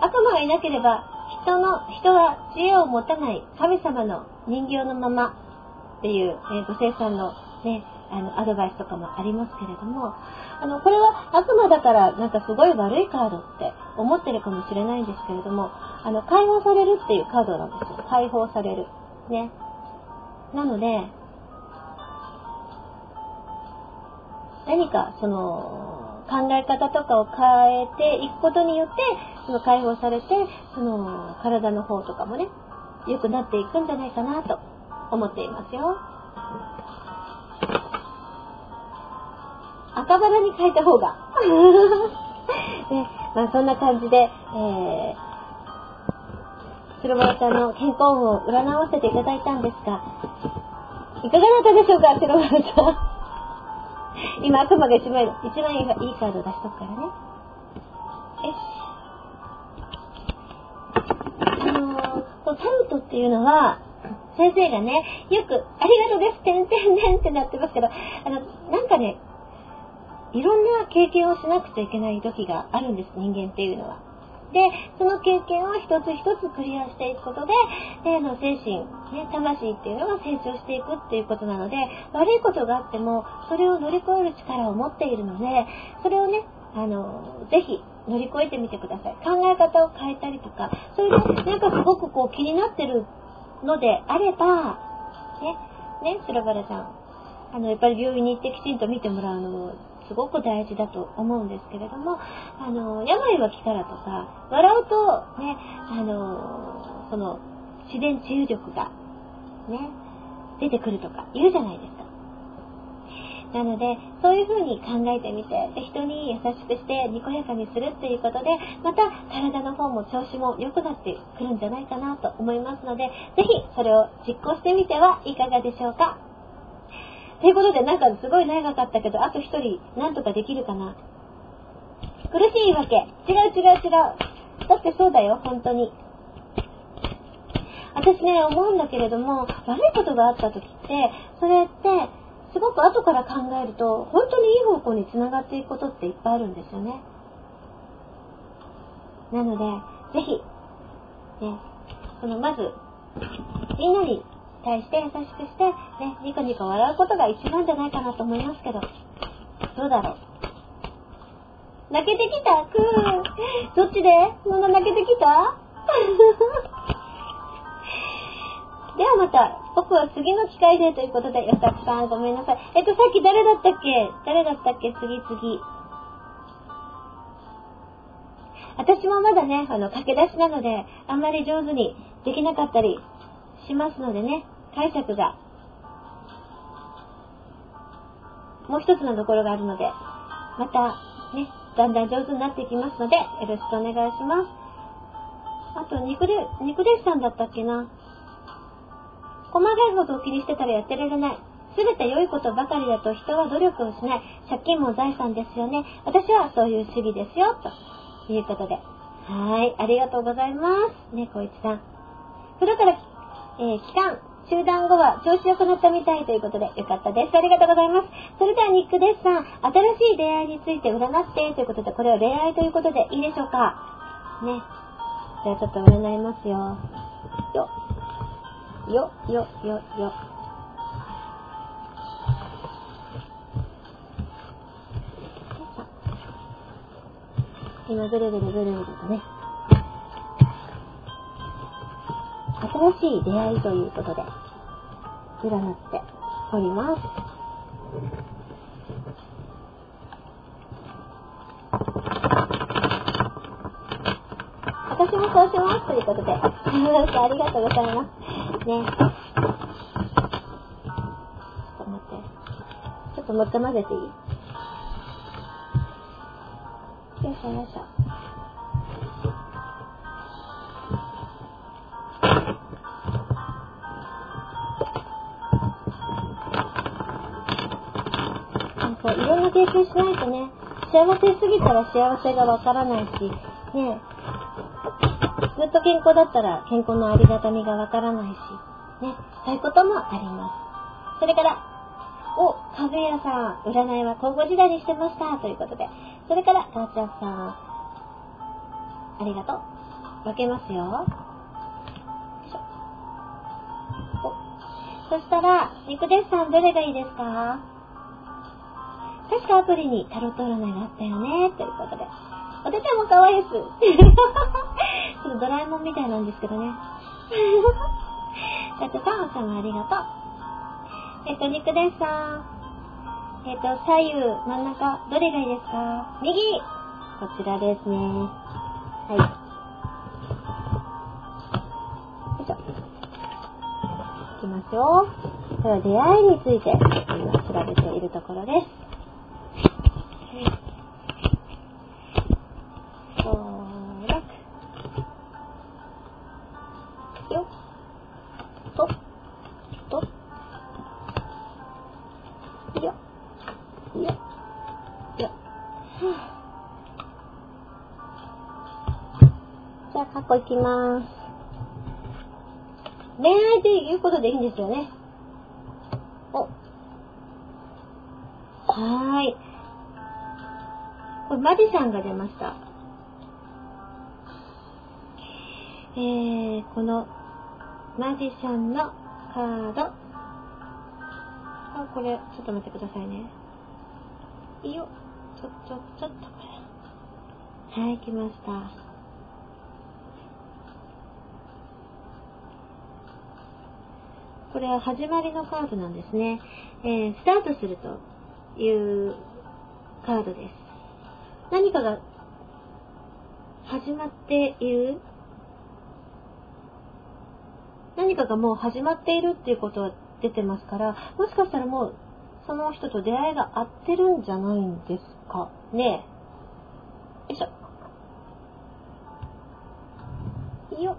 悪魔がいなければ、人は知恵を持たない神様の人形のままっていう、生産のね、アドバイスとかもありますけれども、これは悪魔だからなんかすごい悪いカードって思ってるかもしれないんですけれども、解放されるっていうカードなんですよ。解放されるね。なので何かその考え方とかを変えていくことによって、その解放されて、その体の方とかもね、良くなっていくんじゃないかなと思っていますよ。赤バラに変えた方が、ね、まあ、そんな感じで、白バラちゃんの健康運を占わせていただいたんですが、いかがだったでしょうか、白バラちゃん。今悪魔が一番いいカード出しとくからね。よし。タルトっていうのは先生がね、よくありがとうです、てんてんてんってなってますけど、なんかね、いろんな経験をしなくちゃいけない時があるんです、人間っていうのは。で、その経験を一つ一つクリアしていくことで、精神、ね、魂っていうのが成長していくっていうことなので、悪いことがあっても、それを乗り越える力を持っているので、それをね、ぜひ乗り越えてみてください。考え方を変えたりとか、それでなんかすごくこう気になってるのであれば、ね、白原さん、やっぱり病院に行ってきちんと見てもらうのも、すごく大事だと思うんですけれども、病は気からとか、笑うとね、その自然治癒力がね、出てくるとか言うじゃないですか。なので、そういうふうに考えてみて、で、人に優しくしてにこやかにするということで、また体の方も調子も良くなってくるんじゃないかなと思いますので、ぜひそれを実行してみてはいかがでしょうか。ということで、なんかすごい長かったけど、あと一人なんとかできるかな。苦しいわけ。違う。だってそうだよ、本当に。私ね、思うんだけれども、悪いことがあった時って、それって、すごく後から考えると、本当にいい方向につながっていくことっていっぱいあるんですよね。なので、ぜひ、ね、まず、みんなに対して優しくして、ね、ニコニコ笑うことが一番じゃないかなと思いますけど、どうだろう。泣けてきた？くぅ。どっちで？まだ泣けてきた？ではまた、僕は次の機会でということで、よさきさんごめんなさい。さっき誰だったっけ次。私もまだね、駆け出しなので、あんまり上手にできなかったりしますのでね、解釈が、もう一つのところがあるので、またね、だんだん上手になっていきますので、よろしくお願いします。あと、肉弟子さんだったっけな。細かいことを気にしてたらやってられない。すべて良いことばかりだと人は努力をしない。借金も財産ですよね。私はそういう主義ですよ。ということで。はい。ありがとうございます。ね、こいちさん。プロから、期間、中断後は調子良くなったみたいということで、よかったです。ありがとうございます。それでは、ニックデスさん、新しい恋愛について占ってということで、これは恋愛ということでいいでしょうか。ね。じゃあちょっと占いますよ。よ。今ぐるぐるとね、新しい出会いということで占っております。私もそうしますということでありがとうございますね、ちょっと混ぜていい？よいしょ。なんかいろんな経験しないとね、幸せすぎたら幸せがわからないしね、ずっと健康だったら健康のありがたみがわからないし、ね、そういうこともあります。それから、かぐやさん、占いは高校時代にしてました、ということで。それから、かーちゃんさん、ありがとう。分けますよ。よいしょ。そしたら、肉デスさん、どれがいいですか？確かアプリにタロット占いがあったよね、ということで。私はもう可愛いです。ちょっとドラえもんみたいなんですけどね。だってさん、おさまありがとう。肉ですさん。左右、真ん中、どれがいいですか？右！こちらですね。はい。よいしょ。いきますよ。これは出会いについて、今調べているところです。じゃあ、過去いきます。恋愛ということでいいんですよね。お。はい。これ、マジさんが出ました。この、マジさんのカード。あ、これ、ちょっと待ってくださいね。いいよ。ちょっと。はい、来ました。これは始まりのカードなんですね。スタートするというカードです。何かが始まっている、何かがもう始まっているっていうことは出てますから、もしかしたらもうその人と出会いが合ってるんじゃないんですかね。よいしょ。いいよ。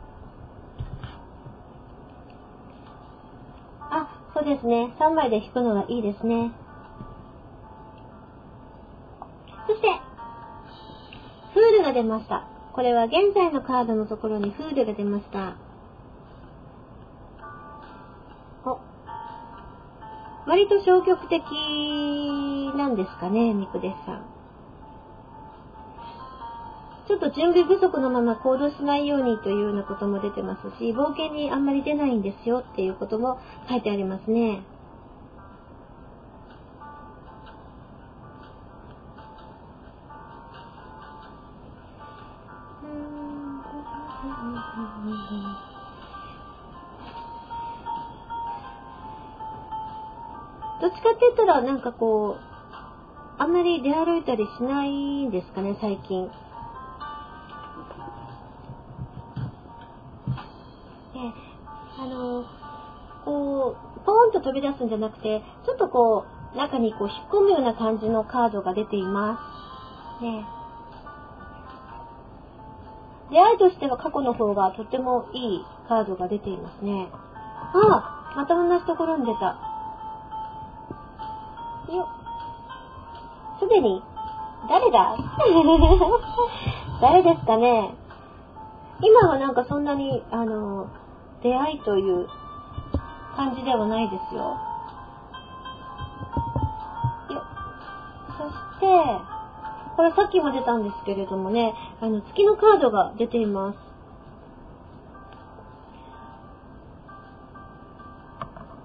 あ、そうですね。3枚で引くのがいいですね。そして、フールが出ました。これは現在のカードのところにフールが出ました。お、割と消極的なんですかね、ミクデッサン。ちょっと準備不足のまま行動しないようにというようなことも出てますし、冒険にあんまり出ないんですよっていうことも書いてありますね。どっちかって言ったらなんかこう、あんまり出歩いたりしないんですかね、最近。こう、ポーンと飛び出すんじゃなくて、ちょっとこう、中にこう、引っ込むような感じのカードが出ています。ね。出会いとしては過去の方がとってもいいカードが出ていますね。ああ、また同じところに出た。よっ。すでに、誰だ誰ですかね。今はなんかそんなに、出会いという感じではないですよ。そして、これさっきも出たんですけれどもね、月のカードが出ています。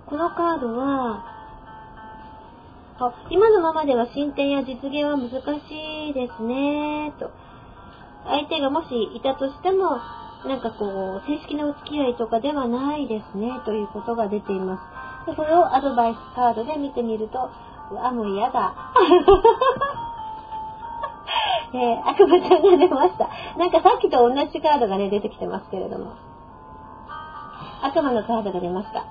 このカードは、今のままでは進展や実現は難しいですね、と。相手がもしいたとしても、なんかこう、正式なお付き合いとかではないですね、ということが出ています。で、これをアドバイスカードで見てみると、うわ、もう嫌だ。悪魔ちゃんが出ました。なんかさっきと同じカードがね、出てきてますけれども。悪魔のカードが出ました。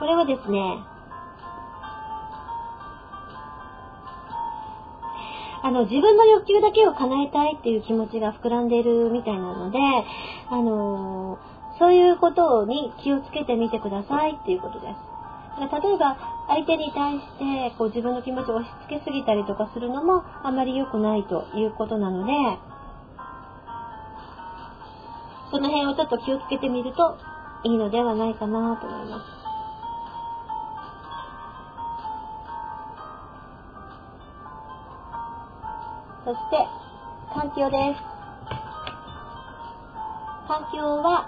これはですね、自分の欲求だけを叶えたいっていう気持ちが膨らんでいるみたいなので、そういうことに気をつけてみてくださいっていうことです。だから例えば、相手に対してこう自分の気持ちを押し付けすぎたりとかするのもあまり良くないということなので、その辺をちょっと気をつけてみるといいのではないかなと思います。そして、環境です。環境は、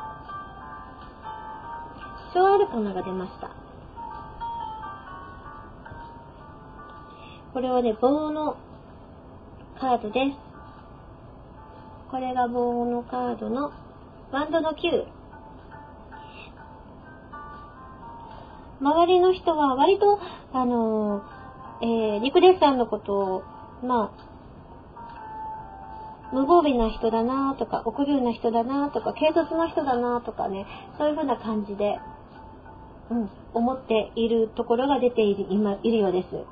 小アルカナが出ました。これはね、棒のカードです。これが棒のカードのワンドの9。周りの人は割と、リクデッサンのことを、まあ、無防備な人だなとか、臆病な人だなとか、軽率な人だなとかね、そういう風な感じで、思っているところが出ている、今、いるようです。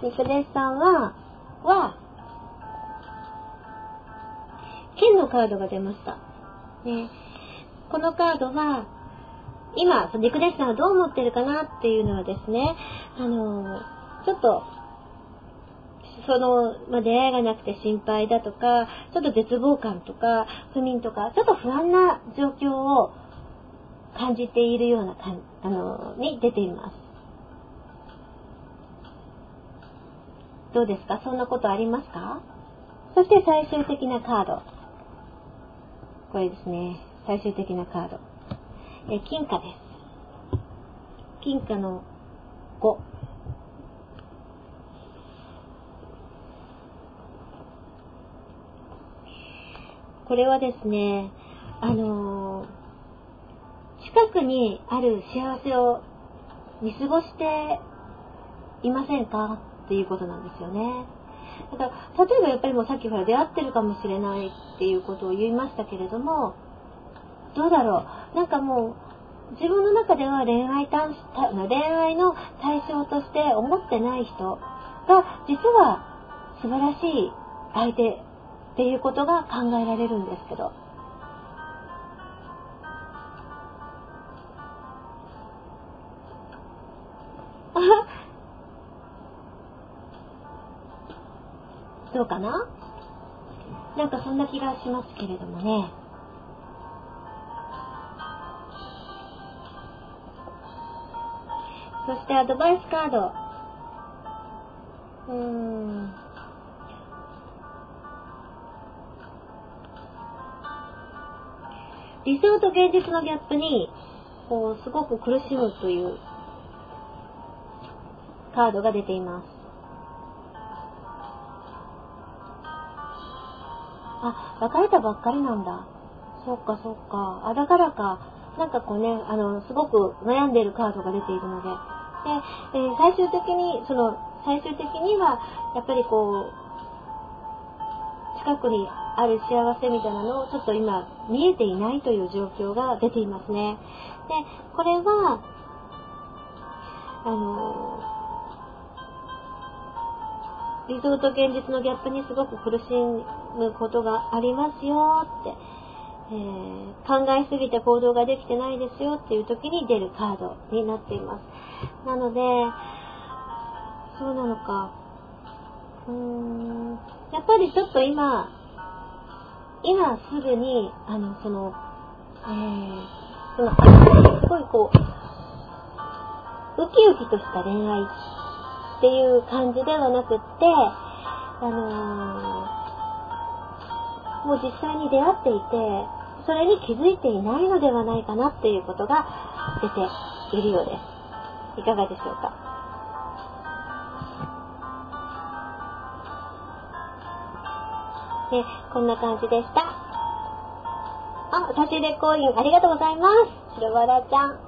ミクデスさんは、剣のカードが出ました。ね、このカードは、今、ミクデスさんはどう思ってるかなっていうのはですね、ちょっと、その、まあ、出会いがなくて心配だとか、ちょっと絶望感とか不眠とか、ちょっと不安な状況を感じているようなに出ています。どうですか？そんなことありますか？そして最終的なカード。これですね。最終的なカード。金貨です。金貨の5。これはですね、近くにある幸せを見過ごしていませんか？っていうことなんですよね。だから例えばやっぱりもうさっきから出会ってるかもしれないっていうことを言いましたけれども、どうだろう、なんかもう自分の中では恋愛の対象として思ってない人が実は素晴らしい相手っていうことが考えられるんですけど、どうかな？なんかそんな気がしますけれどもね。そしてアドバイスカード。理想と現実のギャップにこうすごく苦しむというカードが出ています。あ、別れたばっかりなんだ。そっかそっか。あ、だからか。なんかこうね、すごく悩んでいるカードが出ているので。で、最終的には、やっぱりこう、近くにある幸せみたいなのをちょっと今、見えていないという状況が出ていますね。で、これは、理想と現実のギャップにすごく苦しむことがありますよって、考えすぎて行動ができてないですよっていう時に出るカードになっています。なので、そうなのか。やっぱりちょっと今すぐに、すごいこう、ウキウキとした恋愛っていう感じではなくって、もう実際に出会っていて、それに気づいていないのではないかなっていうことが出ているようです。いかがでしょうか？で、こんな感じでした。あ、差し入れコインありがとうございます。白わらちゃん。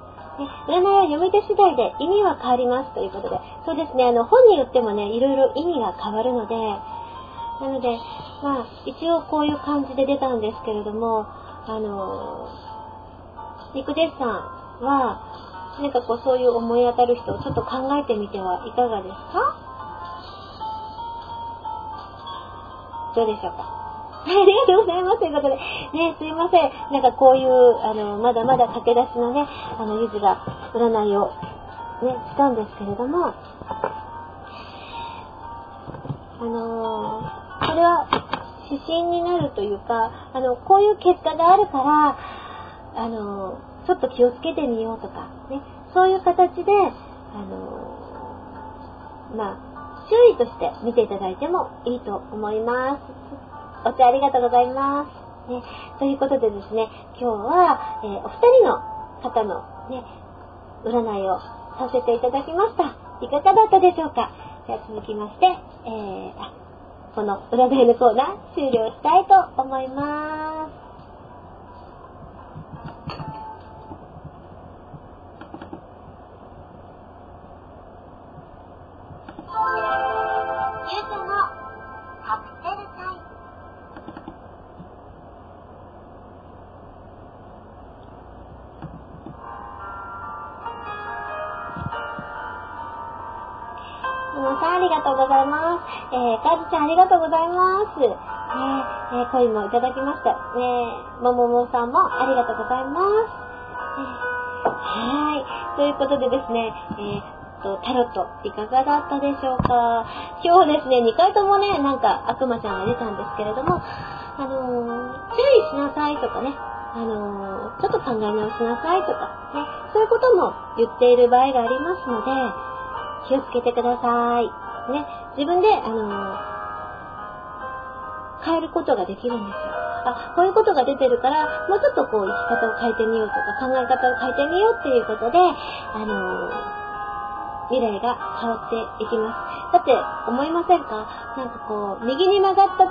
占いは読み手次第で意味は変わりますということで、そうですね、本によってもね、いろいろ意味が変わるので、なので、まあ、一応こういう感じで出たんですけれども、肉弟子さんは、なんかこう、そういう思い当たる人をちょっと考えてみてはいかがですか？どうでしょうか？ありがとうございますということで、ね、すいません。なんかこういう、まだまだ駆け出しのね、ゆずが占いをね、したんですけれども、これは指針になるというか、こういう結果があるから、ちょっと気をつけてみようとか、ね、そういう形で、まあ、注意として見ていただいてもいいと思います。お茶ありがとうございます、ね、ということでですね、今日は、お二人の方の、ね、占いをさせていただきました。いかがだったでしょうか？じゃあ続きまして、この占いのコーナー終了したいと思います。かずちゃんありがとうございます。恋もいただきました。もももさんもありがとうございます。はい。ということでですね、タロットいかがだったでしょうか。今日ですね、2回ともね、なんか悪魔ちゃんが出たんですけれども、注意しなさいとかね、ちょっと考え直しなさいとかね、そういうことも言っている場合がありますので、気をつけてくださいね。自分で変えることができるんですよ。あ、こういうことが出てるからもうちょっとこう生き方を変えてみようとか考え方を変えてみようっていうことで未来が変わっていきます。だって思いませんか？なんかこう右に曲がった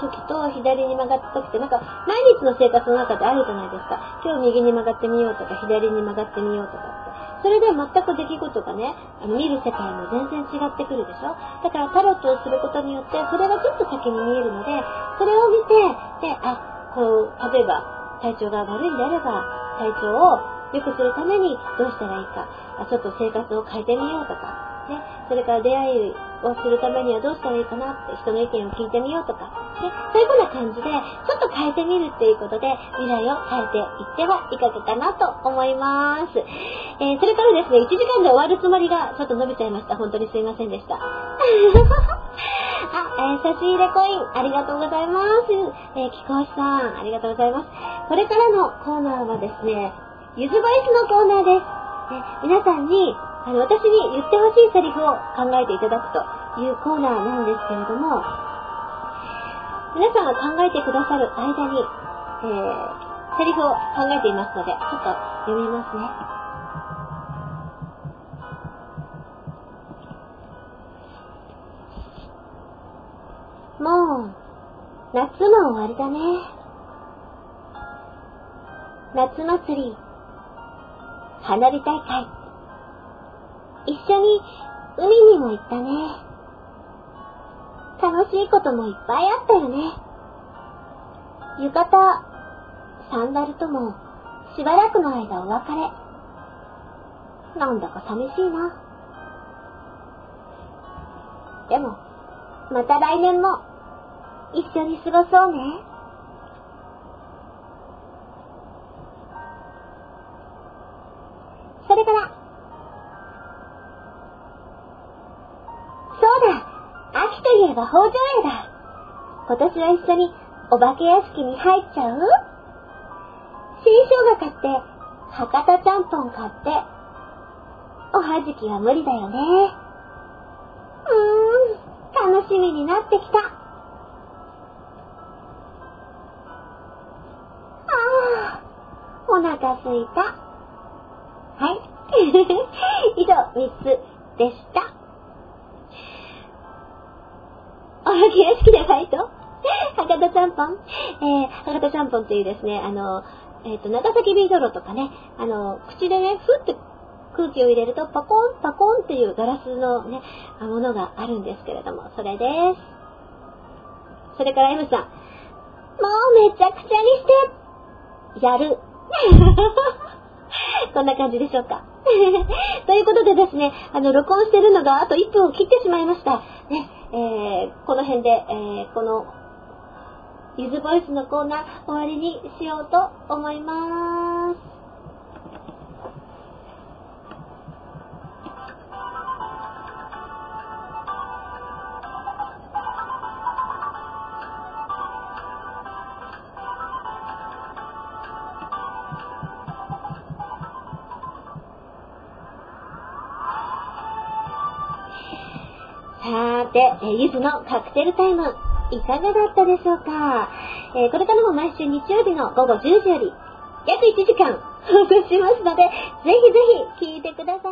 時と左に曲がった時ってなんか毎日の生活の中であるじゃないですか。今日右に曲がってみようとか左に曲がってみようとかって。それで全く出来事がね、見る世界も全然違ってくるでしょ。だからタロットをすることによってそれがちょっと先に見えるので、それを見て、で、あ、こう、例えば体調が悪いんであれば体調を良くするためにどうしたらいいか、ちょっと生活を変えてみようとか、ね、それから出会いをするためにはどうしたらいいかなって人の意見を聞いてみようとか、ね、そういうふうな感じでちょっと変えてみるっていうことで未来を変えていってはいかがかなと思います。それからですね、1時間で終わるつもりがちょっと伸びちゃいました。本当にすいませんでした。あ、差し入れコインありがとうございます。木越さんありがとうございます。これからのコーナーはですね、ゆずボイスのコーナーです。皆さんに私に言ってほしいセリフを考えていただくというコーナーなんですけれども、皆さんが考えてくださる間に、セリフを考えていますので、ちょっと読みますね。もう夏も終わりだね。夏祭り花火大会。一緒に海にも行ったね。楽しいこともいっぱいあったよね。浴衣、サンダルともしばらくの間お別れ。なんだか寂しいな。でも、また来年も一緒に過ごそうね。それから、そうだ、秋といえば北条絵だ。今年は一緒にお化け屋敷に入っちゃう？新生姜買って、博多ちゃんぽん買って、おはじきは無理だよね。楽しみになってきた。ああ、お腹すいた。はい。以上、3つでした。おはぎ屋敷でファイト博多ちゃんぽん、博多ちゃんぽんというですね、長崎ビードロとかね、口でね、ふって空気を入れるとパコンパコンっていうガラスのね、ものがあるんですけれども、それです。それから M さん、もうめちゃくちゃにして、やる。こんな感じでしょうか。ということでですね、録音してるのがあと1分を切ってしまいました。ね、この辺で、この、ゆずボイスのコーナー終わりにしようと思います。さーて、ゆずのカクテルタイムいかがだったでしょうか。これからも毎週日曜日の午後10時より約1時間放送しますので、ぜひぜひ聞いてください。